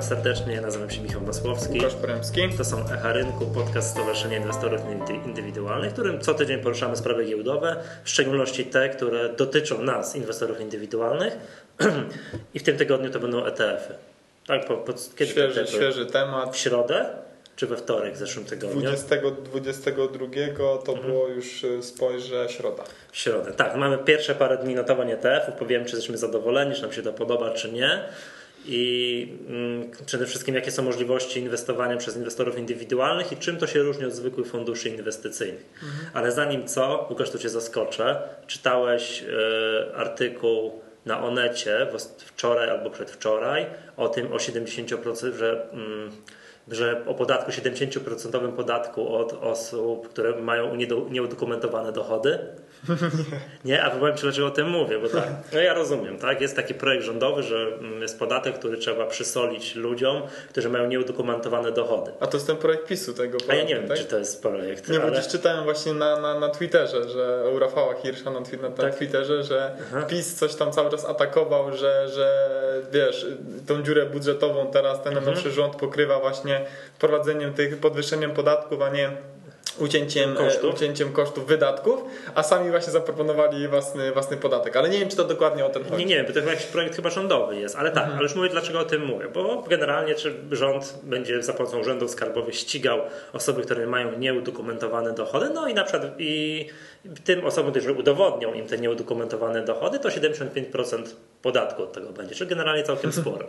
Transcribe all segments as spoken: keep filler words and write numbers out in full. Witam serdecznie, ja nazywam się Michał Masłowski. Łukasz Porębski. To są Echa Rynku, podcast Stowarzyszenia Inwestorów Indywidualnych, w którym co tydzień poruszamy sprawy giełdowe, w szczególności te, które dotyczą nas, inwestorów indywidualnych. I w tym tygodniu to będą E T F-y. Tak, po, po, kiedy świeży, te świeży temat. W środę czy we wtorek w zeszłym tygodniu? dwudziestego drugiego to mhm. było już, spojrzę, środa. Środa, tak. Mamy pierwsze parę dni notowań E T F-ów. Powiem, czy jesteśmy zadowoleni, czy nam się to podoba, czy nie. I mm, przede wszystkim jakie są możliwości inwestowania przez inwestorów indywidualnych i czym to się różni od zwykłych funduszy inwestycyjnych. Mhm. Ale zanim co, Łukasz, tu Cię zaskoczę, czytałeś y, artykuł na Onecie wczoraj albo przedwczoraj o tym, o siedemdziesiąt procent, że, mm, że o podatku, siedemdziesiąt procent podatku od osób, które mają nieudokumentowane dochody. Nie, a powiem Ci, dlaczego o tym mówię, bo tak, no ja rozumiem, tak, jest taki projekt rządowy, że jest podatek, który trzeba przysolić ludziom, którzy mają nieudokumentowane dochody. A to jest ten projekt PiS-u tego projektu, A ja nie wiem, tak? czy to jest projekt. Nie, ale... bo gdzieś czytałem właśnie na, na, na Twitterze, że u Rafała Hirsza na, na, na tak? Twitterze, że Aha. PiS coś tam cały czas atakował, że, że wiesz, tą dziurę budżetową teraz ten mhm. nasz rząd pokrywa właśnie prowadzeniem tych, podwyższeniem podatków, a nie... Ucięciem kosztów. ucięciem kosztów wydatków, a sami właśnie zaproponowali własny, własny podatek. Ale nie wiem, czy to dokładnie o tym chodzi. Nie, nie wiem, bo to jakiś projekt chyba rządowy jest, ale tak, mhm. ale już mówię, dlaczego o tym mówię. Bo generalnie czy rząd będzie za pomocą urzędów skarbowych ścigał osoby, które mają nieudokumentowane dochody, no i na przykład i tym osobom, które udowodnią im te nieudokumentowane dochody, to siedemdziesiąt pięć procent podatku od tego będzie, czyli generalnie całkiem sporo.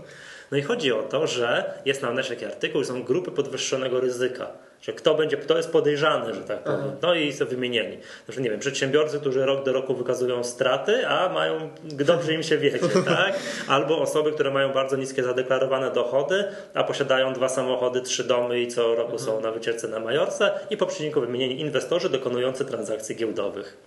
No i chodzi o to, że jest na Onecie taki artykuł, są grupy podwyższonego ryzyka, że kto będzie, kto jest podejrzany, że tak powiem. No i są wymienieni. Znaczy, nie wiem, przedsiębiorcy, którzy rok do roku wykazują straty, a mają, dobrze im się wiecie, tak? Albo osoby, które mają bardzo niskie zadeklarowane dochody, a posiadają dwa samochody, trzy domy i co roku mhm. są na wycieczce na Majorce, i po przyczynku wymienieni inwestorzy dokonujący transakcji giełdowych.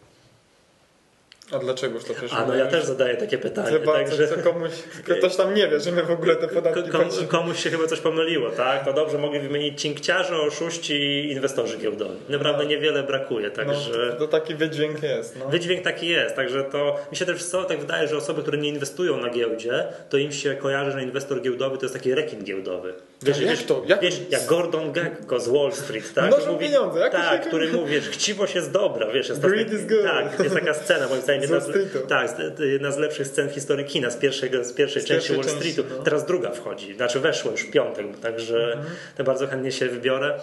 A dlaczegoż to przecież? A no ja też zadaję takie pytanie. Chyba także... co, co komuś, ktoś tam nie wie, że my w ogóle te podatki... Komu, komuś się chyba coś pomyliło, tak? To dobrze, mogli wymienić cinkciarzy, oszuści i inwestorzy giełdowi. Naprawdę no. niewiele brakuje, także... No, to taki wydźwięk jest. No. Wydźwięk taki jest, także to... Mi się też co, tak wydaje, że osoby, które nie inwestują na giełdzie, to im się kojarzy, że inwestor giełdowy to jest taki rekin giełdowy. Wiesz, jak wiesz, to? Jak, wiesz, to? jak Gordon Gekko z Wall Street, tak? Nożą mówi, pieniądze. Jak tak, się... który mówi, że chciwość jest dobra, wiesz. Jest Greed taki, is good. Tak, jest taka scena, moim zdaniem, jedna z, tak, jedna z lepszych scen w historii kina z, pierwszego, z pierwszej z części Wall Streetu. Części, no. Teraz druga wchodzi, znaczy weszła już w piątek, także mhm. to bardzo chętnie się wybiorę.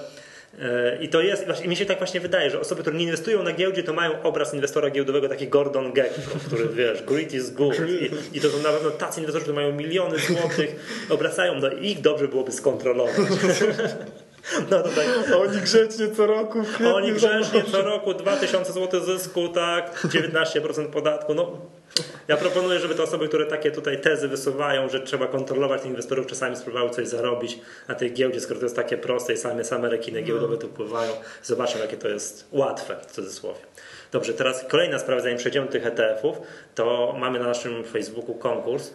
I to jest, mi się tak właśnie wydaje, że osoby, które nie inwestują na giełdzie, to mają obraz inwestora giełdowego taki Gordon Gekko, który wiesz, greed is good. I, i to są na pewno tacy inwestorzy, którzy mają miliony złotych, obracają do ich, dobrze byłoby skontrolować. No to tak. Oni grzecznie co roku. Oni grzecznie co roku dwa tysiące złotych zysku, tak, dziewiętnaście procent podatku. No, ja proponuję, żeby te osoby, które takie tutaj tezy wysuwają, że trzeba kontrolować inwestorów, czasami spróbowały coś zarobić na tej giełdzie, skoro to jest takie proste i same, same rekiny giełdowe tu pływają. Zobaczmy, jakie to jest łatwe, w cudzysłowie. Dobrze, teraz kolejna sprawa, zanim przejdziemy do tych E T F-ów, to mamy na naszym Facebooku konkurs,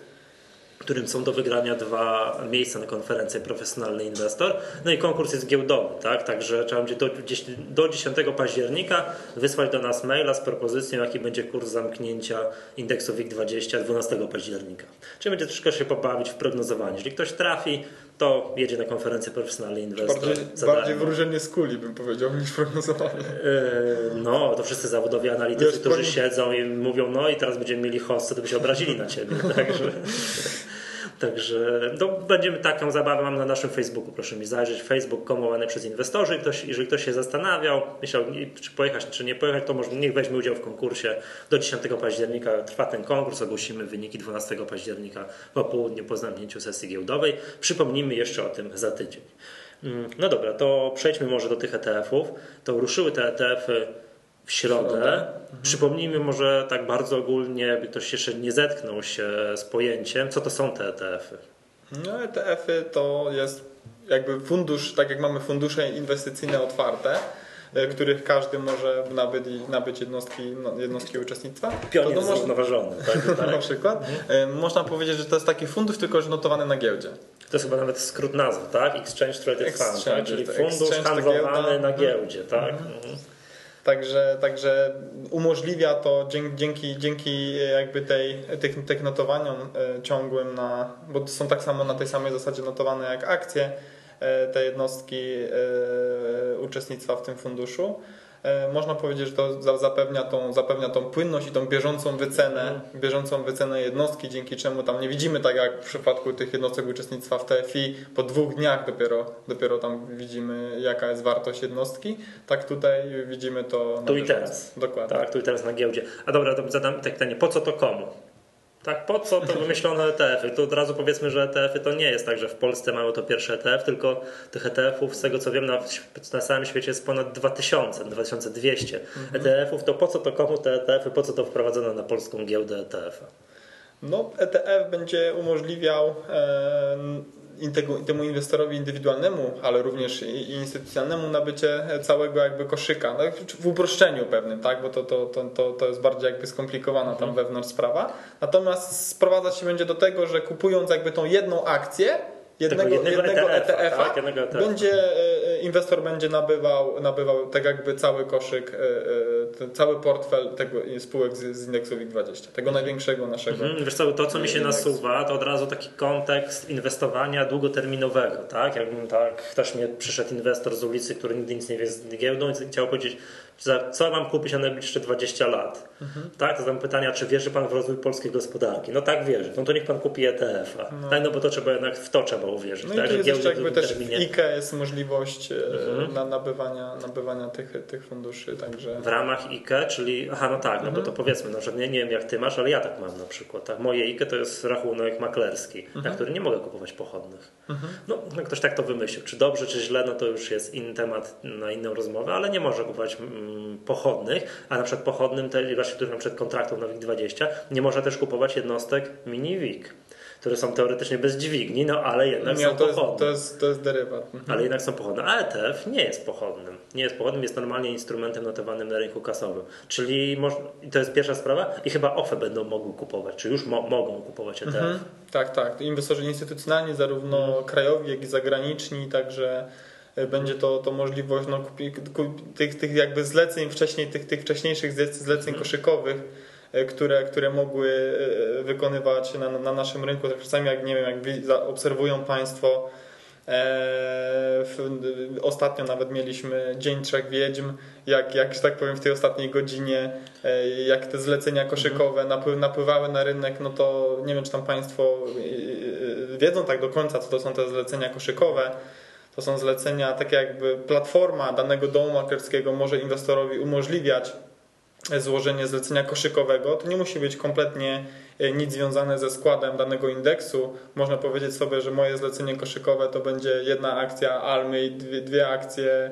w którym są do wygrania dwa miejsca na konferencję Profesjonalny Inwestor. No i konkurs jest giełdowy, tak? Także trzeba będzie do, do dziesiątego października wysłać do nas maila z propozycją, jaki będzie kurs zamknięcia indeksu WIG dwadzieścia dwunastego października. Czyli będzie troszkę się pobawić w prognozowaniu. Jeżeli ktoś trafi, to jedzie na konferencję Profesjonalny Inwestor. Bardziej, bardziej wróżenie z kuli, bym powiedział, niż prognozowanie. Yy, no, to wszyscy zawodowi analitycy, Wiesz, którzy pani... siedzą i mówią, no i teraz będziemy mieli hossę, to by się obrazili na ciebie. Także... Także no, będziemy taką zabawę mam na naszym Facebooku. Proszę mi zajrzeć. Facebook komułany przez inwestorzy. Ktoś, jeżeli ktoś się zastanawiał, myślał, czy pojechać, czy nie pojechać, to może niech weźmie udział w konkursie. Do dziesiątego października trwa ten konkurs. Ogłosimy wyniki dwunastego października po południu, po zamknięciu sesji giełdowej. Przypomnijmy jeszcze o tym za tydzień. No dobra, to przejdźmy może do tych E T F-ów. To ruszyły te E T F-y w środę. W środę. Mhm. Przypomnijmy może tak bardzo ogólnie, by ktoś jeszcze nie zetknął się z pojęciem, co to są te E T F-y. No E T F-y to jest jakby fundusz, tak jak mamy fundusze inwestycyjne otwarte, których każdy może nabyć, nabyć jednostki, jednostki uczestnictwa. Pionier zrównoważony. Tak, tak? Na przykład. Mhm. Można powiedzieć, że to jest taki fundusz, tylko że notowany na giełdzie. To jest chyba nawet skrót nazwy, tak? Exchange Traded Fund, tak? Czyli fundusz handlowany na giełdzie, tak? Mhm. Mhm. Także, także umożliwia to dzięki, dzięki jakby tej, tych, tych notowaniom ciągłym, na, bo są tak samo na tej samej zasadzie notowane jak akcje te jednostki uczestnictwa w tym funduszu. Można powiedzieć, że to zapewnia tą, zapewnia tą płynność i tą bieżącą wycenę, bieżącą wycenę jednostki, dzięki czemu tam nie widzimy, tak jak w przypadku tych jednostek uczestnictwa w T F I, po dwóch dniach dopiero, dopiero tam widzimy, jaka jest wartość jednostki. Tak tutaj widzimy to... Tu i teraz. Dokładnie. Tak, tu i teraz na giełdzie. A dobra, to zadam tak pytanie, po co to komu? Tak, po co to wymyślone E T F-y? To od razu powiedzmy, że E T F-y to nie jest tak, że w Polsce mamy to pierwszy E T F, tylko tych E T F-ów, z tego co wiem, na, na całym świecie jest ponad dwa tysiące, dwa tysiące dwieście mhm. E T F-ów. To po co to komu te E T F-y? Po co to wprowadzono na polską giełdę E T F-a? No, E T F będzie umożliwiał e, temu inwestorowi indywidualnemu, ale również i instytucjonalnemu nabycie całego jakby koszyka. No, w uproszczeniu pewnym, tak? Bo to, to, to, to, to jest bardziej jakby skomplikowana tam mhm. wewnątrz sprawa. Natomiast sprowadzać się będzie do tego, że kupując jakby tą jedną akcję, jednego, jednego, jednego E T F-a, tak, jednego E T F-a. Będzie, inwestor będzie nabywał, nabywał tak jakby cały koszyk, cały portfel tego spółek z, z indeksu WIG dwadzieścia, tego największego naszego. Mhm, wiesz co, to co mi się indeksu. nasuwa, to od razu taki kontekst inwestowania długoterminowego, tak? Jakbym tak, też mnie przyszedł inwestor z ulicy, który nigdy nic nie wie z giełdą i chciał powiedzieć, za co mam kupić na najbliższe dwadzieścia lat? Mhm. Tak, zadam pytania, czy wierzy Pan w rozwój polskiej gospodarki? No tak wierzy, no to niech Pan kupi E T F-a. No. Tak, no bo to trzeba jednak w to trzeba uwierzyć. No tak, i tu jest jeszcze jakby też w I K E jest możliwość mhm. na nabywania, nabywania tych, tych funduszy, także... W ramach I K E, czyli... Aha, no tak, no mhm. bo to powiedzmy, no, że nie, nie wiem jak Ty masz, ale ja tak mam na przykład. Tak? Moje I K E to jest rachunek maklerski, mhm. na który nie mogę kupować pochodnych. Mhm. No, no ktoś tak to wymyślił. Czy dobrze, czy źle, no to już jest inny temat na inną rozmowę, ale nie może kupować pochodnych, a na przykład pochodnym, właśnie który na przykład kontraktów na WIG dwadzieścia, nie można też kupować jednostek mini-WIG, które są teoretycznie bez dźwigni, no ale jednak nie, są to pochodne. Jest, to, jest, to jest derywat. Mhm. Ale jednak są pochodne. A E T F nie jest pochodnym. Nie jest pochodnym, jest normalnie instrumentem notowanym na rynku kasowym. Czyli można, to jest pierwsza sprawa i chyba O F E będą mogły kupować, czy już mo mogą kupować E T F. Mhm. Tak, tak. Inwestorzy instytucjonalni, zarówno mhm. krajowi, jak i zagraniczni, także będzie to, to możliwość no, kupi, kupi, tych, tych jakby zleceń wcześniej, tych, tych wcześniejszych zleceń koszykowych, które, które mogły wykonywać na, na naszym rynku. Czasami jak nie wiem, jak obserwują Państwo, e, w, ostatnio nawet mieliśmy Dzień Trzech Wiedźm, jak, jak że tak powiem w tej ostatniej godzinie, e, jak te zlecenia koszykowe napły, napływały na rynek, no to nie wiem, czy tam Państwo wiedzą tak do końca, co to są te zlecenia koszykowe. To są zlecenia, tak jakby platforma danego domu maklerskiego może inwestorowi umożliwiać złożenie zlecenia koszykowego. To nie musi być kompletnie nic związane ze składem danego indeksu. Można powiedzieć sobie, że moje zlecenie koszykowe to będzie jedna akcja Almy i dwie, dwie akcje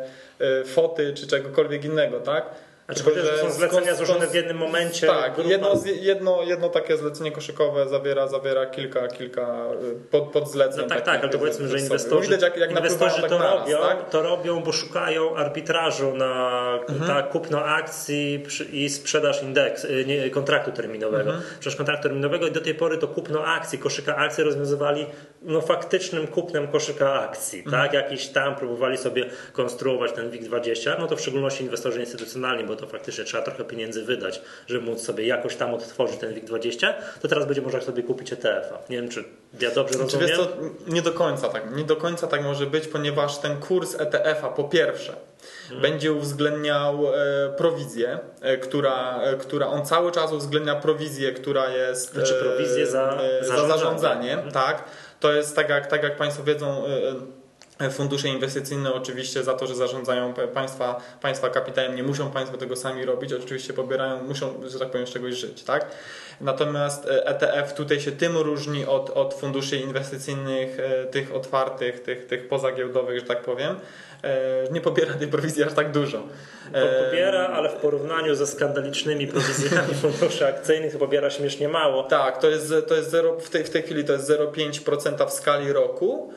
Foty czy czegokolwiek innego, tak? A czy chociaż są zlecenia złożone w jednym momencie? Tak, jedno, jedno, jedno takie zlecenie koszykowe zawiera, zawiera kilka, kilka pod, podzleceń. No tak, tak, ale to powiedzmy, że inwestorzy, widać, jak, jak inwestorzy to, tak naraz, robią, tak? to robią, bo szukają arbitrażu na mhm. tak, kupno akcji i sprzedaż indeks, nie, kontraktu terminowego. Mhm. Przecież kontraktu terminowego i do tej pory to kupno akcji, koszyka akcji rozwiązywali no, faktycznym kupnem koszyka akcji. Mhm. Tak? Jakiś tam próbowali sobie konstruować ten WIG dwadzieścia, no to w szczególności inwestorzy instytucjonalni, bo to faktycznie trzeba trochę pieniędzy wydać, żeby móc sobie jakoś tam odtworzyć ten WIG dwadzieścia, to teraz będzie można sobie kupić E T F-a. Nie wiem, czy ja dobrze rozumiem? Wiesz co, nie do końca tak. Nie do końca tak może być, ponieważ ten kurs E T F-a po pierwsze hmm. będzie uwzględniał prowizję, która, która on cały czas uwzględnia prowizję, która jest... Znaczy prowizję za, za, za zarządzanie. Hmm. Tak. To jest tak jak, tak jak Państwo wiedzą... Fundusze inwestycyjne oczywiście za to, że zarządzają państwa, państwa kapitałem, nie muszą Państwo tego sami robić, oczywiście pobierają, muszą, że tak powiem, z czegoś żyć, tak? Natomiast E T F tutaj się tym różni od, od funduszy inwestycyjnych, tych otwartych, tych, tych pozagiełdowych, że tak powiem, nie pobiera tej prowizji aż tak dużo. Pobiera, ale w porównaniu ze skandalicznymi prowizjami funduszy akcyjnych to pobiera śmiesznie mało. Tak, to jest, to jest zero, w, tej, w tej chwili to jest zero przecinek pięć procent w skali roku.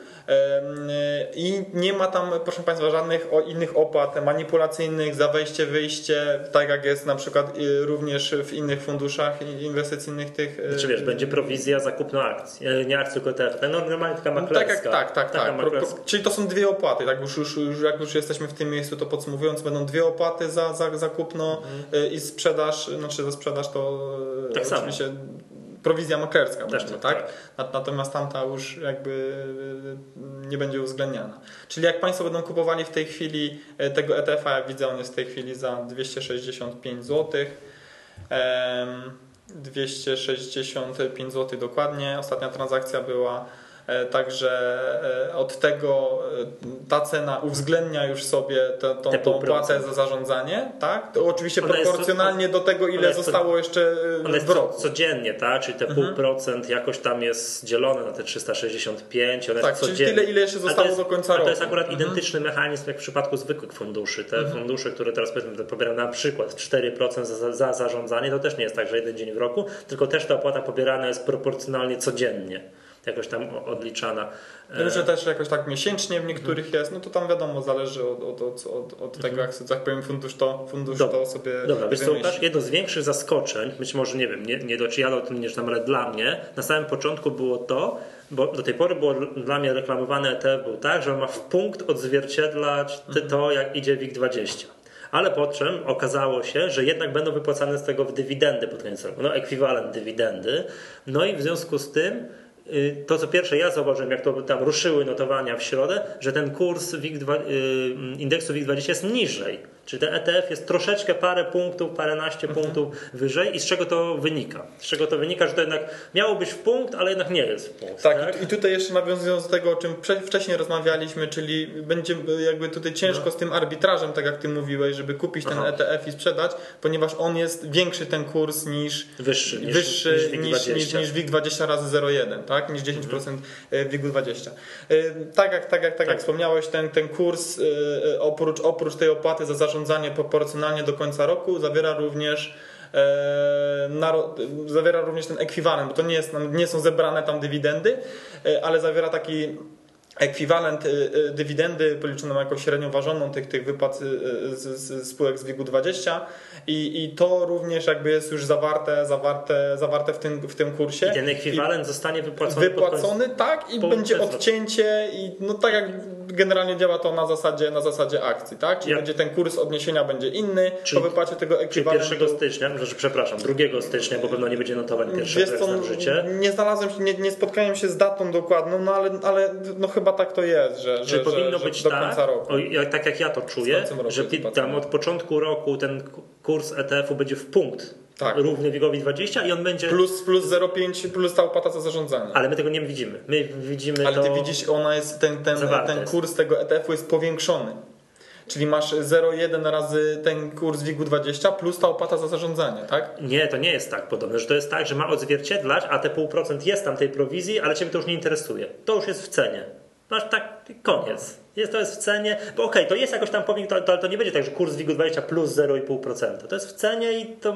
I nie ma tam, proszę Państwa, żadnych innych opłat manipulacyjnych za wejście, wyjście, tak jak jest na przykład również w innych funduszach inwestycyjnych tych... Znaczy wiesz, będzie prowizja za kupno akcji, nie akcji, tylko E T F. No normalnie taka maklerska. No, tak, tak, tak. tak, taka tak. Maklerska. Czyli to są dwie opłaty, tak już, już, już już, jak już jesteśmy w tym miejscu, to podsumowując, będą dwie opłaty za, za, za kupno mhm. i sprzedaż, znaczy za sprzedaż to tak oczywiście samo. Prowizja maklerska będzie, tak? tak? Natomiast tamta już jakby nie będzie uwzględniana. Czyli jak Państwo będą kupowali w tej chwili tego E T F a, jak widzę, on jest w tej chwili za dwieście sześćdziesiąt pięć złotych. dwieście sześćdziesiąt pięć złotych dokładnie. Ostatnia transakcja była, także od tego ta cena uwzględnia już sobie tą opłatę za zarządzanie, tak? To oczywiście ona proporcjonalnie jest, do tego, ile zostało to, jeszcze w roku. Codziennie, tak? Czyli te mhm. pół procent jakoś tam jest dzielone na te trzysta sześćdziesiąt pięć. Ona tak, jest codziennie. Czyli tyle, ile jeszcze zostało jest, do końca roku. To jest akurat mhm. identyczny mechanizm jak w przypadku zwykłych funduszy. Te mhm. fundusze, które teraz powiedzmy pobierają na przykład cztery procent za, za, za zarządzanie, to też nie jest tak, że jeden dzień w roku, tylko też ta opłata pobierana jest proporcjonalnie codziennie. Jakoś tam odliczana. Wiem, że też jakoś tak miesięcznie w niektórych hmm. jest, no to tam wiadomo, zależy od, od, od, od, od tego, jak sobie, tak powiem, fundusz to, fundusz Dob- to sobie Dobra, wiesz co, Łukasz, jedno z większych zaskoczeń, być może, nie wiem, nie, nie docierałem o tym, nie znam, ale dla mnie na samym początku było to, bo do tej pory było dla mnie reklamowane E T F był tak, że on ma w punkt odzwierciedlać hmm. to, jak idzie WIG dwadzieścia. Ale po czym okazało się, że jednak będą wypłacane z tego w dywidendy pod koniec roku, no ekwiwalent dywidendy, no i w związku z tym to, co pierwsze ja zauważyłem, jak to tam ruszyły notowania w środę, że ten kurs WIG dwa, indeksu WIG dwadzieścia jest niżej. Czyli ten E T F jest troszeczkę parę punktów, paręnaście mhm. punktów wyżej. I z czego to wynika? Z czego to wynika, że to jednak miało być w punkt, ale jednak nie jest w punkt. Tak, tak? I tutaj jeszcze nawiązując do tego, o czym wcześniej rozmawialiśmy, czyli będzie jakby tutaj ciężko no. z tym arbitrażem, tak jak Ty mówiłeś, żeby kupić Aha. ten E T F i sprzedać, ponieważ on jest większy ten kurs niż wyższy niż, wyższy, niż, niż, niż WIG dwadzieścia razy zero przecinek jeden, tak? Niż dziesięć procent mhm. WIG dwadzieścia. Tak jak, tak jak, tak tak. jak wspomniałeś, ten, ten kurs oprócz, oprócz tej opłaty za zarządzanie zarządzanie proporcjonalnie do końca roku zawiera również e, naro, zawiera również ten ekwiwalent, bo to nie, jest, nie są zebrane tam dywidendy, e, ale zawiera taki ekwiwalent dywidendy policzoną jako średnio ważoną tych, tych wypłat z, z spółek z WIG dwadzieścia i, i to również jakby jest już zawarte, zawarte, zawarte w, tym, w tym kursie. I ten ekwiwalent I zostanie wypłacony. Wypłacony, tak, i będzie odcięcie i no tak jak generalnie działa to na zasadzie, na zasadzie akcji, tak? Czyli ja. będzie ten kurs odniesienia będzie inny, czyli po wypłacie tego ekwiwalentu. Czyli pierwszego stycznia, przepraszam, drugiego stycznia, bo pewno nie będzie notowań pierwszego na życie. Nie znalazłem, nie, nie spotkałem się z datą dokładną, no ale, ale no chyba chyba tak to jest, że, że, powinno że, być że do końca tak, roku. O, tak jak ja to czuję, że tam od początku roku ten kurs E T F u będzie w punkt tak. równy WIG dwadzieścia i on będzie... Plus, plus zero przecinek pięć plus ta opłata za zarządzanie. Ale my tego nie widzimy. My widzimy Ale to... ty widzisz, ona jest ten, ten, ten kurs tego E T F u jest powiększony. Czyli masz zero przecinek jeden razy ten kurs WIG dwadzieścia plus ta opłata za zarządzanie, tak? Nie, to nie jest tak podobne, że to jest tak, że ma odzwierciedlać, a te pół procent jest tam tej prowizji, ale ciebie to już nie interesuje. To już jest w cenie. Masz no, tak, koniec. Jest, to jest w cenie, bo okej, okay, to jest jakoś tam powiem, to, to, to nie będzie tak, że kurs WIG dwadzieścia plus zero przecinek pięć procent. To jest w cenie i to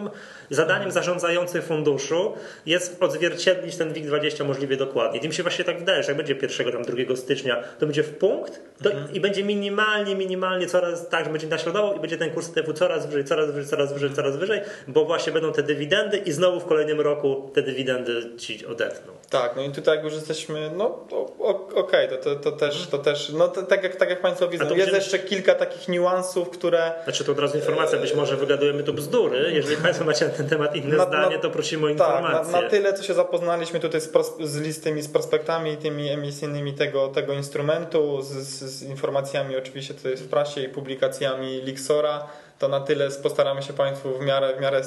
zadaniem zarządzających funduszu jest odzwierciedlić ten WIG dwadzieścia możliwie dokładnie. I mi się właśnie tak wydaje, że jak będzie pierwszego, tam drugiego stycznia, to będzie w punkt to mhm. i będzie minimalnie, minimalnie coraz tak, że będzie naśladował i będzie ten kurs E T F u coraz wyżej, coraz wyżej, coraz wyżej, coraz wyżej, bo właśnie będą te dywidendy i znowu w kolejnym roku te dywidendy ci odetną. Tak, no i tutaj jak już jesteśmy, no okej, okay, to, to, to też, to też, no to, tak jak Tak jak Państwo widzą, jest będziemy... jeszcze kilka takich niuansów, które... Znaczy to od razu informacja, być może wygadujemy tu bzdury. Jeżeli Państwo macie na ten temat inne na, zdanie, na, to prosimy o informację. Tak, na, na tyle, co się zapoznaliśmy tutaj z, pros- z listami, z prospektami tymi emisyjnymi tego, tego instrumentu, z, z informacjami oczywiście tutaj w prasie i publikacjami Lyxora, to na tyle postaramy się Państwu w miarę, w miarę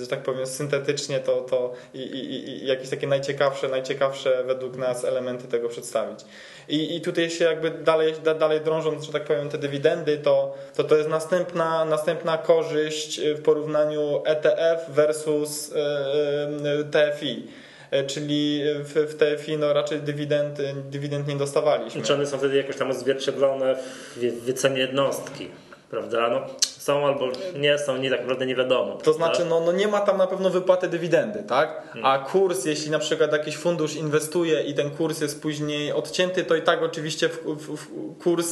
że tak powiem, syntetycznie to, to i, i, i jakieś takie najciekawsze, najciekawsze według nas elementy tego przedstawić. I, i tutaj się jakby dalej, dalej drążąc, że tak powiem, te dywidendy, to to, to jest następna, następna korzyść w porównaniu E T F versus T F I. Czyli w T F I no raczej dywidend, dywidend nie dostawaliśmy. Czy one są wtedy jakoś tam odzwierciedlone w wycenie jednostki? Prawda? No, są albo nie są, nie tak naprawdę nie wiadomo. To znaczy, no, no nie ma tam na pewno wypłaty dywidendy, tak? A kurs, jeśli na przykład jakiś fundusz inwestuje i ten kurs jest później odcięty, to i tak oczywiście w, w, w kurs,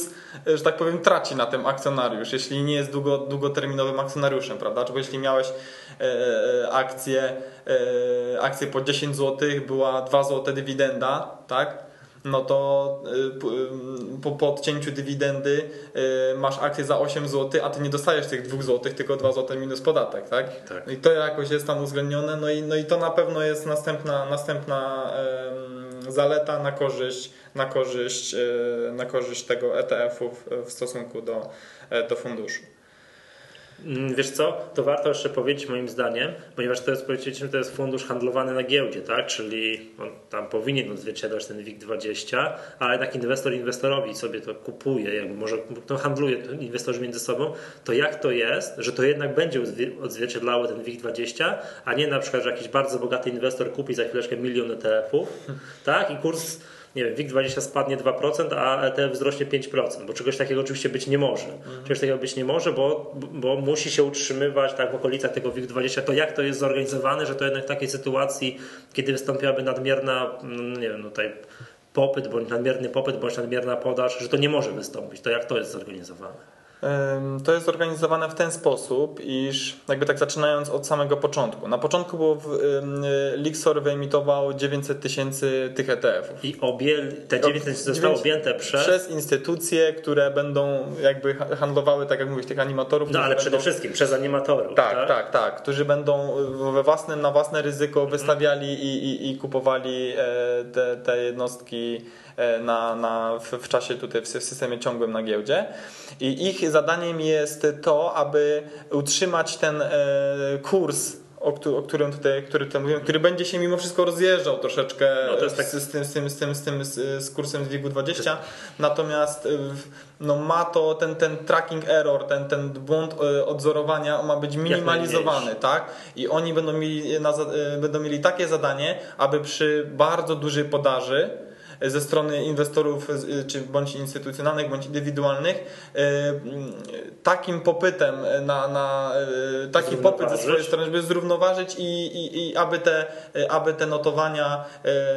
że tak powiem, traci na tym akcjonariusz, jeśli nie jest długo, długoterminowym akcjonariuszem, prawda? Czy bo jeśli miałeś e, akcję, e, akcję po dziesięć złotych, była dwa złote dywidenda, tak? no to po podcięciu dywidendy masz akcję za osiem złotych, a ty nie dostajesz tych dwóch złotych, tylko dwa złote minus podatek, tak? tak? I to jakoś jest tam uwzględnione, no i, no i to na pewno jest następna, następna um, zaleta na korzyść, na korzyść, na korzyść tego E T F-u w stosunku do, do funduszu. Wiesz co, to warto jeszcze powiedzieć moim zdaniem, ponieważ to jest, to jest fundusz handlowany na giełdzie, tak? Czyli on tam powinien odzwierciedlać ten WIG dwadzieścia, ale tak inwestor inwestorowi sobie to kupuje, jakby może no handluje inwestorzy między sobą, to jak to jest, że to jednak będzie odzwierciedlało ten WIG dwadzieścia, a nie na przykład, że jakiś bardzo bogaty inwestor kupi za chwileczkę milion E T F-ów, tak? I kurs, nie wiem, WIG dwadzieścia spadnie dwa procent, a E T F wzrośnie pięć procent, bo czegoś takiego oczywiście być nie może. Mhm. Czegoś takiego być nie może, bo, bo musi się utrzymywać tak w okolicach tego WIG dwadzieścia. To jak to jest zorganizowane, że to jednak w takiej sytuacji, kiedy wystąpiłaby nadmierna, no nie wiem, tutaj popyt, bądź nadmierny popyt, bądź nadmierna podaż, że to nie może wystąpić. To jak to jest zorganizowane? To jest zorganizowane w ten sposób, iż jakby tak zaczynając od samego początku. Na początku było w, Lyxor wyemitował dziewięćset tysięcy tych E T F-ów. I obie, te dziewięćset tysięcy zostało objęte przez... przez instytucje, które będą jakby handlowały, tak jak mówisz, tych animatorów. No ale przede będą... wszystkim przez animatorów. Tak, tak, tak, tak. Którzy będą we własnym, na własne ryzyko wystawiali mm. i, i, i kupowali te, te jednostki na, na, w, w czasie tutaj w systemie ciągłym na giełdzie. I ich zadaniem jest to, aby utrzymać ten kurs, o którym tutaj, który, tutaj mówiłem, który będzie się mimo wszystko rozjeżdżał troszeczkę no z, tak. z, tym, z, tym, z, tym, z tym z kursem z WIG dwadzieścia. Natomiast no ma to ten, ten tracking error, ten, ten błąd odzorowania ma być minimalizowany, tak? I oni będą mieli, na, będą mieli takie zadanie, aby przy bardzo dużej podaży ze strony inwestorów, czy bądź instytucjonalnych, bądź indywidualnych, takim popytem na, na taki popyt ze swojej strony, żeby zrównoważyć i, i, i aby, te, aby te notowania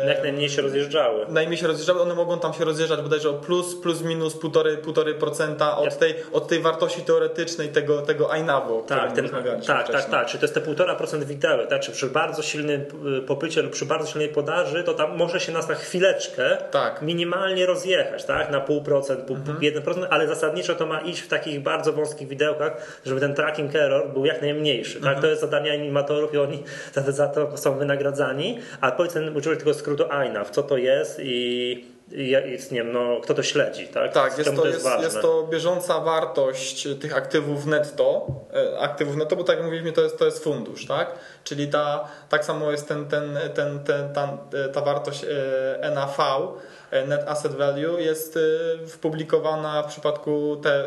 jak najmniej się rozjeżdżały. Najmniej się rozjeżdżały, one mogą tam się rozjeżdżać bodajże o plus, plus minus półtora procent od tej, od tej wartości teoretycznej tego, tego I N A V-u. Tak, ten, tak, tak, tak. Czyli to jest te półtora procent witały, tak? Czy przy bardzo silnym popycie lub przy bardzo silnej podaży, to tam może się nas na chwileczkę tak. minimalnie rozjechać, tak? Na pół procent, pół, mhm. jeden procent, ale zasadniczo to ma iść w takich bardzo wąskich widełkach, żeby ten tracking error był jak najmniejszy. Mhm. Tak? To jest zadanie animatorów i oni za, za to są wynagradzani. A powiedz, użyłeś tego skrótu I N A V, co to jest i, i nie wiem, no, kto to śledzi. Tak, tak jest, to, to jest, jest, jest to bieżąca wartość tych aktywów netto, aktywów netto, bo tak jak mówiliśmy, to jest, to jest fundusz, tak? Czyli ta, tak samo jest ten, ten, ten, ten, ta, ta wartość N A V, Net Asset Value, jest publikowana w przypadku te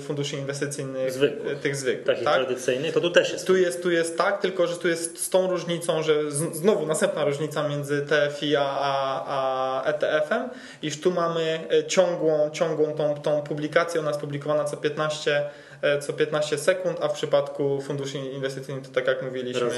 funduszy inwestycyjnych zwykłych, tych zwykłych. Takich tak? tradycyjnych, to tu też jest. Tu jest, tu jest tak, tylko że tu jest z tą różnicą, że znowu następna różnica między T F I a, a E T F-em, iż tu mamy ciągłą, ciągłą tą, tą publikację, ona jest publikowana co piętnaście co piętnaście sekund, a w przypadku funduszy inwestycyjnych to tak jak mówiliśmy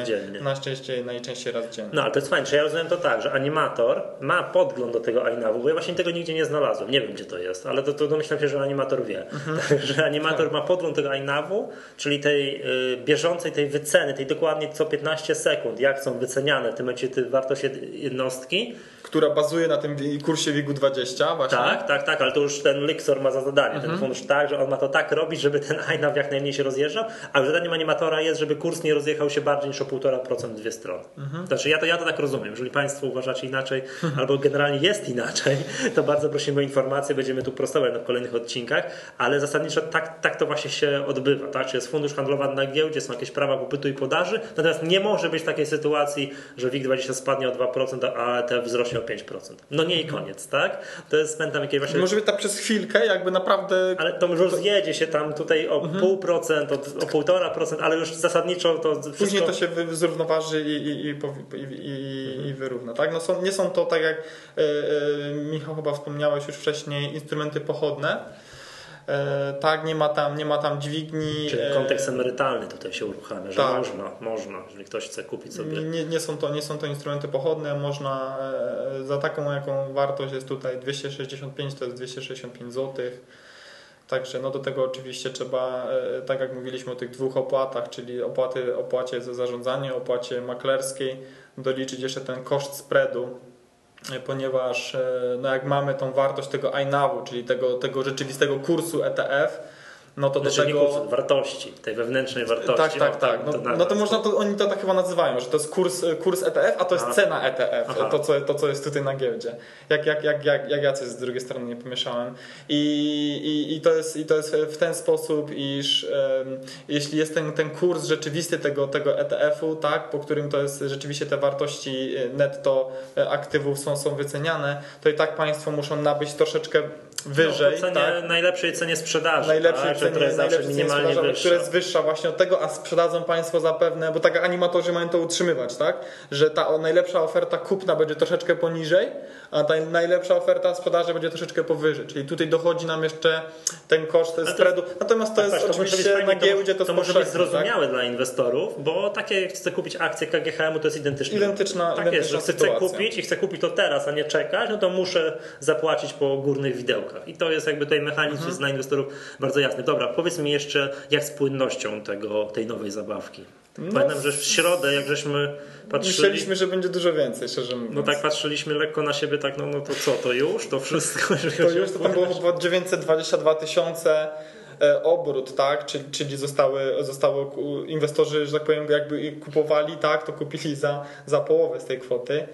na szczęście najczęściej raz dziennie. No ale to jest fajne, czy ja rozumiem to tak, że animator ma podgląd do tego I N A V-u, bo ja właśnie tego nigdzie nie znalazłem, nie wiem gdzie to jest, ale to, to domyślam się, że animator wie, mhm. że animator tak. ma podgląd tego I N A V-u, czyli tej y, bieżącej, tej wyceny, tej dokładnie co piętnaście sekund, jak są wyceniane w tym momencie wartość jednostki. Która bazuje na tym kursie WIG-u dwadzieścia właśnie. Tak, tak, tak, ale to już ten Lyxor ma za zadanie, mhm. ten fundusz tak, że on ma to tak robić, żeby ten I N A V jak najmniej się rozjeżdżał, a zadaniem animatora jest, żeby kurs nie rozjechał się bardziej niż o półtora procent dwie strony. Mhm. Znaczy ja to, ja to tak rozumiem, jeżeli Państwo uważacie inaczej, albo generalnie jest inaczej, to bardzo prosimy o informacje, będziemy tu prostować w kolejnych odcinkach, ale zasadniczo tak, tak to właśnie się odbywa, tak? Czy jest fundusz handlowany na giełdzie, są jakieś prawa popytu i podaży, natomiast nie może być takiej sytuacji, że WIG dwadzieścia spadnie o dwa procent, a E T F wzrośnie o pięć procent. No nie i koniec, tak? To jest pamiętam jakieś właśnie... Może być tak przez chwilkę, jakby naprawdę... Ale to już rozjedzie się tam tutaj o mhm. pół procent, o, o półtora procent, ale już zasadniczo to wszystko... Później to się zrównoważy i, i, i, i, mhm. i wyrówna, tak? No są, nie są to, tak jak y, y, Michał chyba wspomniałeś już wcześniej, instrumenty pochodne. Tak, nie ma tam, nie ma tam dźwigni. Czyli kontekst emerytalny tutaj się uruchamia, że tak. można, można, jeżeli ktoś chce kupić sobie. Nie, nie, są to, nie są to instrumenty pochodne, można za taką jaką wartość jest tutaj dwieście sześćdziesiąt pięć, to jest dwieście sześćdziesiąt pięć złotych. Także no do tego oczywiście trzeba, tak jak mówiliśmy o tych dwóch opłatach, czyli opłaty, opłacie za zarządzanie, opłacie maklerskiej, doliczyć jeszcze ten koszt spreadu. ponieważ no jak mamy tą wartość tego I N A V-u, czyli tego, tego rzeczywistego kursu E T F, no to do znaczy, tego... Kurs wartości, tej wewnętrznej wartości. Tak, tak, tak. No to, no, no to można, to, oni to tak chyba nazywają, że to jest kurs, kurs E T F, a to jest a. cena E T F, to co, to co jest tutaj na giełdzie. Jak, jak, jak, jak, jak ja coś z drugiej strony nie pomieszałem. I, i, i, to, jest, i to jest w ten sposób, iż um, jeśli jest ten, ten kurs rzeczywisty tego, tego E T F-u, tak, po którym to jest rzeczywiście te wartości netto aktywów są, są wyceniane, to i tak państwo muszą nabyć troszeczkę wyżej. No, cenie, tak? Najlepszej cenie sprzedaży. Najlepszej tak? cenie, jest najlepszej cenie sprzedaży, która jest wyższa właśnie od tego, a sprzedadzą państwo zapewne, bo tak animatorzy mają to utrzymywać, tak? Że ta najlepsza oferta kupna będzie troszeczkę poniżej, a ta najlepsza oferta sprzedaży będzie troszeczkę powyżej. Czyli tutaj dochodzi nam jeszcze ten koszt to, spreadu. Natomiast to tak, jest tak, oczywiście to na giełdzie to, to, to może być zrozumiałe tak? dla inwestorów, bo takie jak chcę kupić akcję K G H M-u to jest identyczne. Identyczna, tak identyczna jest, że chcę sytuacja. kupić i chcę kupić to teraz, a nie czekać, no to muszę zapłacić po górnych widełkach. I to jest jakby tutaj mechanizm mhm. dla inwestorów bardzo jasny. Dobra, powiedz mi jeszcze, jak z płynnością tego, tej nowej zabawki. No, pamiętam, że w środę, jak żeśmy patrzyli... Myśleliśmy, że będzie dużo więcej, szczerze mówiąc. No tak, patrzyliśmy lekko na siebie, tak, no, no to co, to już? To wszystko? To już, to tam było chyba dziewięćset dwadzieścia dwa tysiące obrót, tak, czyli, czyli zostały, zostały inwestorzy, że tak powiem, jakby kupowali, tak, to kupili za, za połowę z tej kwoty.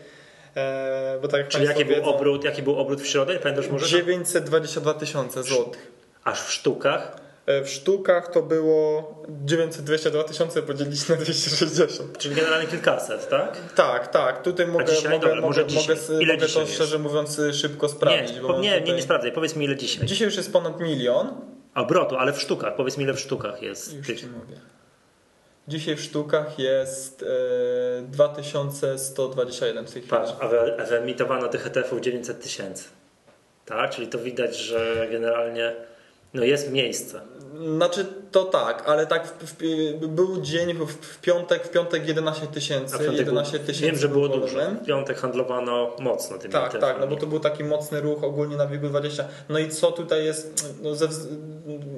Bo tak jak Czyli jaki był, obrót, jaki był obrót w środę? Pamiętasz może? dziewięćset dwadzieścia dwa tysiące złotych. Aż w sztukach? W sztukach to było dziewięćset dwadzieścia dwa tysiące podzielić na dwieście sześćdziesiąt. Czyli generalnie kilkaset, tak? Tak, tak. Tutaj mogę, dzisiaj, mogę, dobra, mogę, mogę, mogę to jest? szczerze mówiąc szybko sprawdzić. Nie, bo nie, tutaj... nie, nie sprawdzaj. Powiedz mi ile dzisiaj. Dzisiaj już jest ponad milion. Obrotu, ale w sztukach. Powiedz mi ile w sztukach jest. Już ci mówię. Dzisiaj w sztukach jest e, dwa tysiące sto dwadzieścia jeden w tej chwili. A wyemitowano tych E T F-ów dziewięćset tysięcy. Tak? Czyli to widać, że generalnie no jest miejsce. Znaczy to tak, ale tak w, w, był dzień w, w piątek, w piątek jedenaście tysięcy. Wiem, że było dużo. W piątek handlowano mocno tymi tak, tak, no bo to był taki mocny ruch ogólnie na WIG dwadzieścia. No i co tutaj jest, no ze,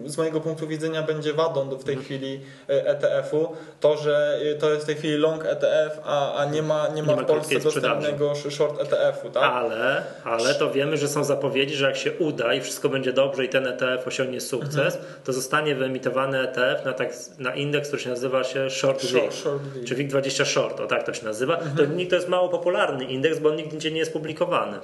z mojego punktu widzenia będzie wadą w tej hmm. chwili E T F-u, to, że to jest w tej chwili long E T F, a, a nie ma, nie ma, nie ma w Polsce dostępnego short E T F-u. Tak? Ale, ale to wiemy, że są zapowiedzi, że jak się uda i wszystko będzie dobrze i ten E T F osiągnie sukces, hmm. to zostanie wyemitowany E T F na, tak, na indeks, który się nazywa się Short WIG, czy WIG dwadzieścia Short, o tak to się nazywa. Mm-hmm. to, to jest mało popularny indeks, bo on nigdzie nie jest publikowany.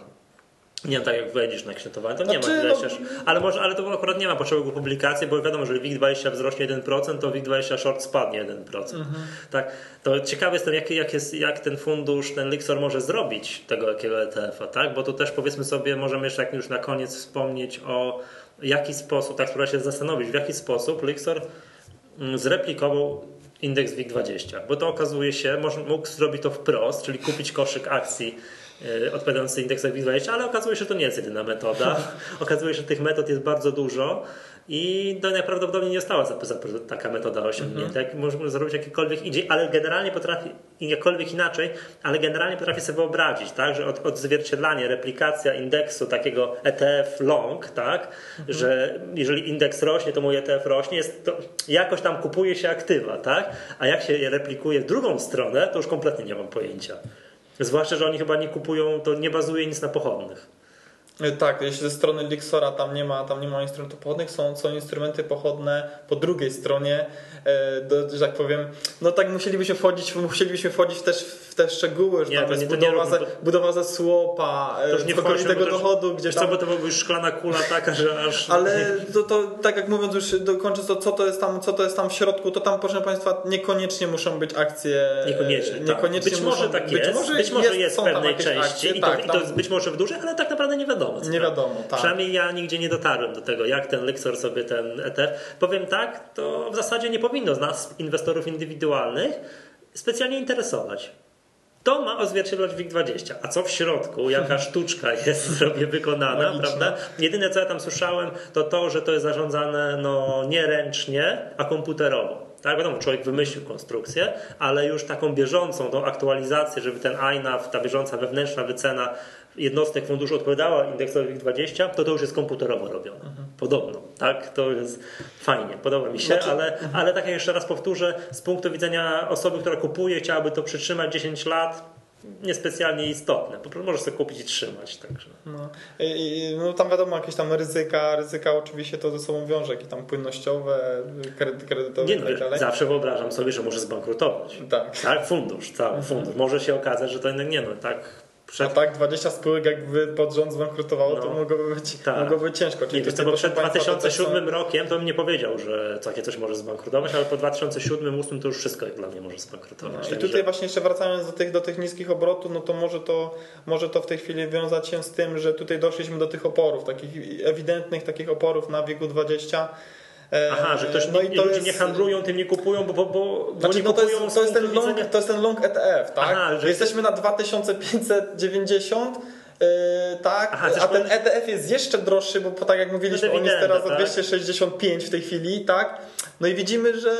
Nie tak jak wejdziesz na księtowanie, to nie znaczy, ma wlecisz. No... Ale, może, ale to akurat nie ma potrzeby publikacji, bo wiadomo, że WIG dwadzieścia wzrośnie jeden procent, to WIG dwadzieścia short spadnie jeden procent. Mm-hmm. Tak, to ciekawe jest, jak, jak jest, jak ten fundusz, ten Lyxor może zrobić tego jakiego E T F-a, tak? Bo tu też powiedzmy sobie, możemy jeszcze jak już na koniec wspomnieć o w jaki sposób, tak trzeba się zastanowić, w jaki sposób Lyxor zreplikował indeks WIG dwadzieścia, bo to okazuje się, mógł zrobić to wprost, czyli kupić koszyk akcji odpowiadający indeksowi WIG dwadzieścia, ale okazuje się, że to nie jest jedyna metoda. Okazuje się, że tych metod jest bardzo dużo i to najprawdopodobniej nie została taka metoda osiągnięta. Mm-hmm. Możemy zrobić jakiekolwiek idzie, ale generalnie potrafi, jakkolwiek inaczej, ale generalnie potrafię sobie wyobrazić, tak, że od, odzwierciedlanie, replikacja indeksu takiego E T F long, tak, mm-hmm. że jeżeli indeks rośnie, to mój E T F rośnie, jest to, jakoś tam kupuje się aktywa, tak, a jak się je replikuje w drugą stronę, to już kompletnie nie mam pojęcia. Zwłaszcza, że oni chyba nie kupują, to nie bazuje nic na pochodnych. Tak, jeśli ze strony Lyxora tam nie ma, tam nie ma instrumentów pochodnych, są, są instrumenty pochodne po drugiej stronie, do, że tak powiem, no tak musielibyśmy wchodzić, musielibyśmy wchodzić też w te szczegóły, że nie, tam jest budowa, ze, budowa ze słupa, całkowitego dochodu, gdzieś tam... Co, bo to była już szklana kula taka, że aż... Ale to, to, tak jak mówiąc już dokończę, to co to jest tam, co to jest tam w środku, to tam, proszę Państwa, niekoniecznie muszą być akcje... Niekoniecznie, niekoniecznie tak. Być muszą, może tak być jest, może być może jest, jest w pewnej części akcje, i, to, tak, i to jest być może w dużej, ale tak naprawdę nie wiadomo. Domoc, nie wiadomo, tak. Przynajmniej ja nigdzie nie dotarłem do tego, jak ten Lyxor sobie ten E T F. Powiem tak, to w zasadzie nie powinno z nas, inwestorów indywidualnych, specjalnie interesować. To ma odzwierciedlać WIG dwadzieścia. A co w środku, jaka sztuczka jest zrobię wykonana, no prawda? Jedyne co ja tam słyszałem, to to, że to jest zarządzane no, nie ręcznie, a komputerowo. Tak, wiadomo, człowiek wymyślił konstrukcję, ale już taką bieżącą, tą aktualizację, żeby ten I N A V, ta bieżąca wewnętrzna wycena jednostek funduszu odpowiadała indeksowi WIG dwadzieścia, to to już jest komputerowo robione. Mhm. Podobno. Tak, to jest fajnie, podoba mi się, znaczy... ale, mhm. ale tak jak jeszcze raz powtórzę, z punktu widzenia osoby, która kupuje, chciałaby to przytrzymać dziesięć lat, niespecjalnie istotne. Po prostu możesz sobie kupić i trzymać. Także. No. I, no tam wiadomo, jakieś tam ryzyka, ryzyka oczywiście to ze sobą wiąże, jakieś tam płynnościowe, kredyty kredytowe i tak dalej. Zawsze wyobrażam sobie, że może zbankrutować. Tak. Tak, fundusz, cały fundusz. Może się okazać, że to nie no, tak. Przed... A tak, dwadzieścia spółek jakby pod rząd zbankrutowało, no, to mogłoby być, tak. mogłoby być ciężko. Czyli nie, to, bo przed dwa tysiące siódmym są... rokiem to bym nie powiedział, że takie coś może zbankrutować, ale po dwa tysiące siódmym, dwa tysiące ósmym to już wszystko dla mnie może zbankrutować. No, tak, i tutaj że... właśnie jeszcze wracając do tych, do tych niskich obrotów, no to może, to może to w tej chwili wiązać się z tym, że tutaj doszliśmy do tych oporów, takich ewidentnych takich oporów na W I G dwadzieścia. Aha, że ktoś no nie, i to ludzie jest... nie handlują, tym nie kupują, bo, bo, bo znaczy, nie no to kupują... Jest, to, jest ten long, to jest ten long E T F, tak? Aha, że jesteśmy jest... na dwa tysiące pięćset dziewięćdziesiąt, yy, tak? Aha, a ten powiedzieć... E T F jest jeszcze droższy, bo tak jak mówiliśmy, on jest teraz tak? dwieście sześćdziesiąt pięć w tej chwili, tak? No i widzimy, że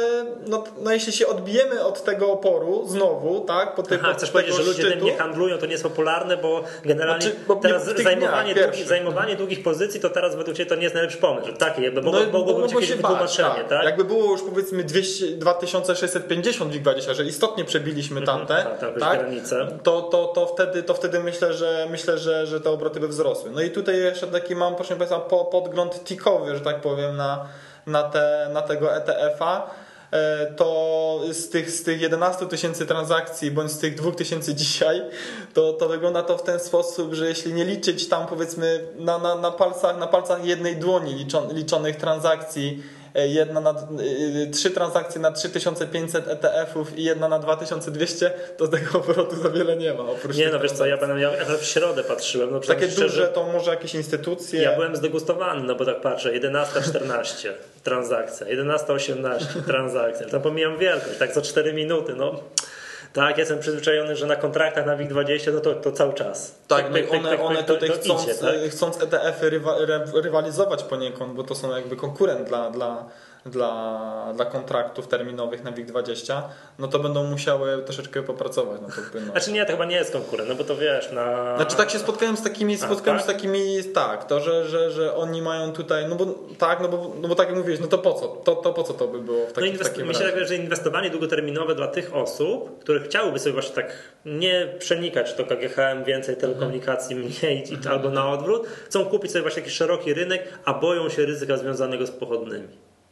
no, no jeśli się odbijemy od tego oporu znowu, tak? Po tej, Aha, po chcesz powiedzieć, że ludzie szczytu, tym nie handlują, to nie jest popularne, bo generalnie znaczy, bo teraz zajmowanie, długich, zajmowanie długich pozycji to teraz według Ciebie to nie jest najlepszy pomysł. Takie jakby mogłoby no, być jakieś wytłumaczenie, tak, tak? Jakby było już powiedzmy dwa tysiące sześćset pięćdziesiąt W I G dwadzieścia, że istotnie przebiliśmy tamte, mhm, ta, ta, tak? granicę. To, to, to, wtedy, to wtedy myślę, że myślę, że, że te obroty by wzrosły. No i tutaj jeszcze taki mam, proszę Państwa, podgląd tickowy, że tak powiem, na Na, te, na tego E T F-a, to z tych, z tych jedenaście tysięcy transakcji bądź z tych dwa tysiące dzisiaj, to, to wygląda to w ten sposób, że jeśli nie liczyć tam powiedzmy na, na, na, palcach, na palcach jednej dłoni liczon, liczonych transakcji, jedna na trzy transakcje na trzy tysiące pięćset E T F-ów i jedna na dwa tysiące dwieście, to tego obrotu za wiele nie ma. Oprócz nie no wiesz co, ja, pamiętam, ja w środę patrzyłem. No, takie szczerze, duże to może jakieś instytucje. Ja byłem zdegustowany, no bo tak patrzę, jedenaście czternaście transakcja, jedenaście osiemnaście transakcja, tam pomijam wielkość, tak co cztery minuty, no. Tak, jestem przyzwyczajony, że na kontraktach na W I G dwadzieścia no to, to cały czas. Tak, no i one, one tutaj to, to chcąc, idzie, tak? chcąc E T F-y rywa, rywalizować poniekąd, bo to są jakby konkurent dla, dla, dla, dla kontraktów terminowych na W I G dwadzieścia, no to będą musiały troszeczkę popracować na to. No. Znaczy nie, to chyba nie jest konkurent, no bo to wiesz, na... Znaczy tak się spotkałem z takimi, spotkałem A, tak? z takimi, tak, to, że, że, że oni mają tutaj, no bo tak, no bo, no bo tak jak mówiłeś, no to po co, to, to po co to by było w takim, no inwest- w takim myślę, razie? Myślę, że inwestowanie długoterminowe dla tych osób, których chciałyby sobie właśnie tak nie przenikać, czy to K G H M więcej, telekomunikacji mniej, mhm. albo na odwrót, chcą kupić sobie właśnie taki szeroki rynek, a boją się ryzyka związanego z pochodnymi.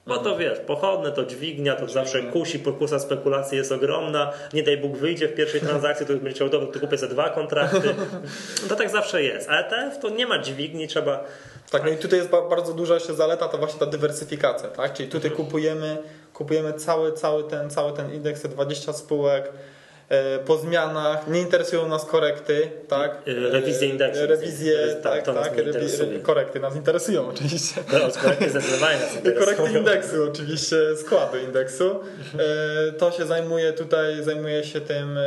Bo to wiesz, pochodne, to dźwignia, to dźwignia. Zawsze kusi, pokusa spekulacji jest ogromna, nie daj Bóg wyjdzie w pierwszej transakcji, to będzie chciał, dobra, to kupię za dwa kontrakty. To tak zawsze jest, a E T F to nie ma dźwigni, trzeba... Tak, no i tutaj jest bardzo duża jeszcze zaleta, to właśnie ta dywersyfikacja, tak? Czyli tutaj kupujemy, kupujemy cały, cały, ten, cały ten indeks, te dwadzieścia spółek, po zmianach, nie interesują nas korekty, tak? Rewizje indeksu. Rewizje, tak, tak, tak. Rewi- korekty nas interesują oczywiście. No, korekty zdecydowanie nas interesują. Korekty indeksu oczywiście, składu indeksu. To się zajmuje tutaj, zajmuje się tym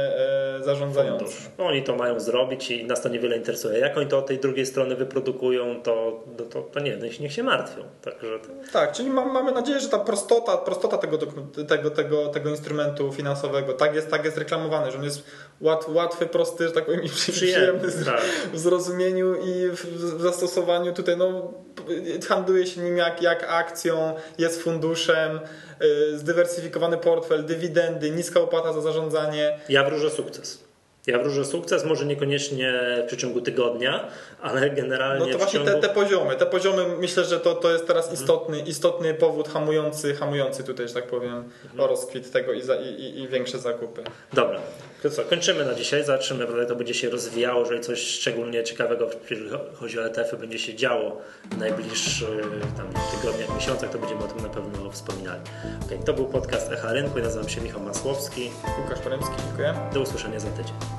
zarządzający. Oni to mają zrobić i nas to niewiele interesuje. Jak oni to od tej drugiej strony wyprodukują, to, to, to nie, niech się martwią. Także to... Tak, czyli mam, mamy nadzieję, że ta prostota, prostota tego, tego, tego, tego instrumentu finansowego, tak jest, tak jest reklamowana, że on jest łat, łatwy, prosty, że tak powiem, i przyjemny tak. w zrozumieniu i w zastosowaniu. Tutaj no, handluje się nim jak, jak akcją, jest funduszem, yy, zdywersyfikowany portfel, dywidendy, niska opłata za zarządzanie. Ja wróżę sukces. Ja wróżę sukces, może niekoniecznie w przeciągu tygodnia, ale generalnie... No to właśnie ciągu... te, te poziomy, te poziomy myślę, że to, to jest teraz istotny, mm. istotny powód hamujący, hamujący tutaj, że tak powiem, mm. o rozkwit tego i, za, i, i większe zakupy. Dobra, to co, kończymy na dzisiaj, zobaczymy, prawda, to będzie się rozwijało, jeżeli coś szczególnie ciekawego, jeżeli chodzi o E T F-y, będzie się działo w najbliższych tam, tygodniach, miesiącach, to będziemy o tym na pewno wspominali. Okay, to był podcast Echa Rynku, ja nazywam się Michał Masłowski. Łukasz Porębski, dziękuję. Do usłyszenia za tydzień.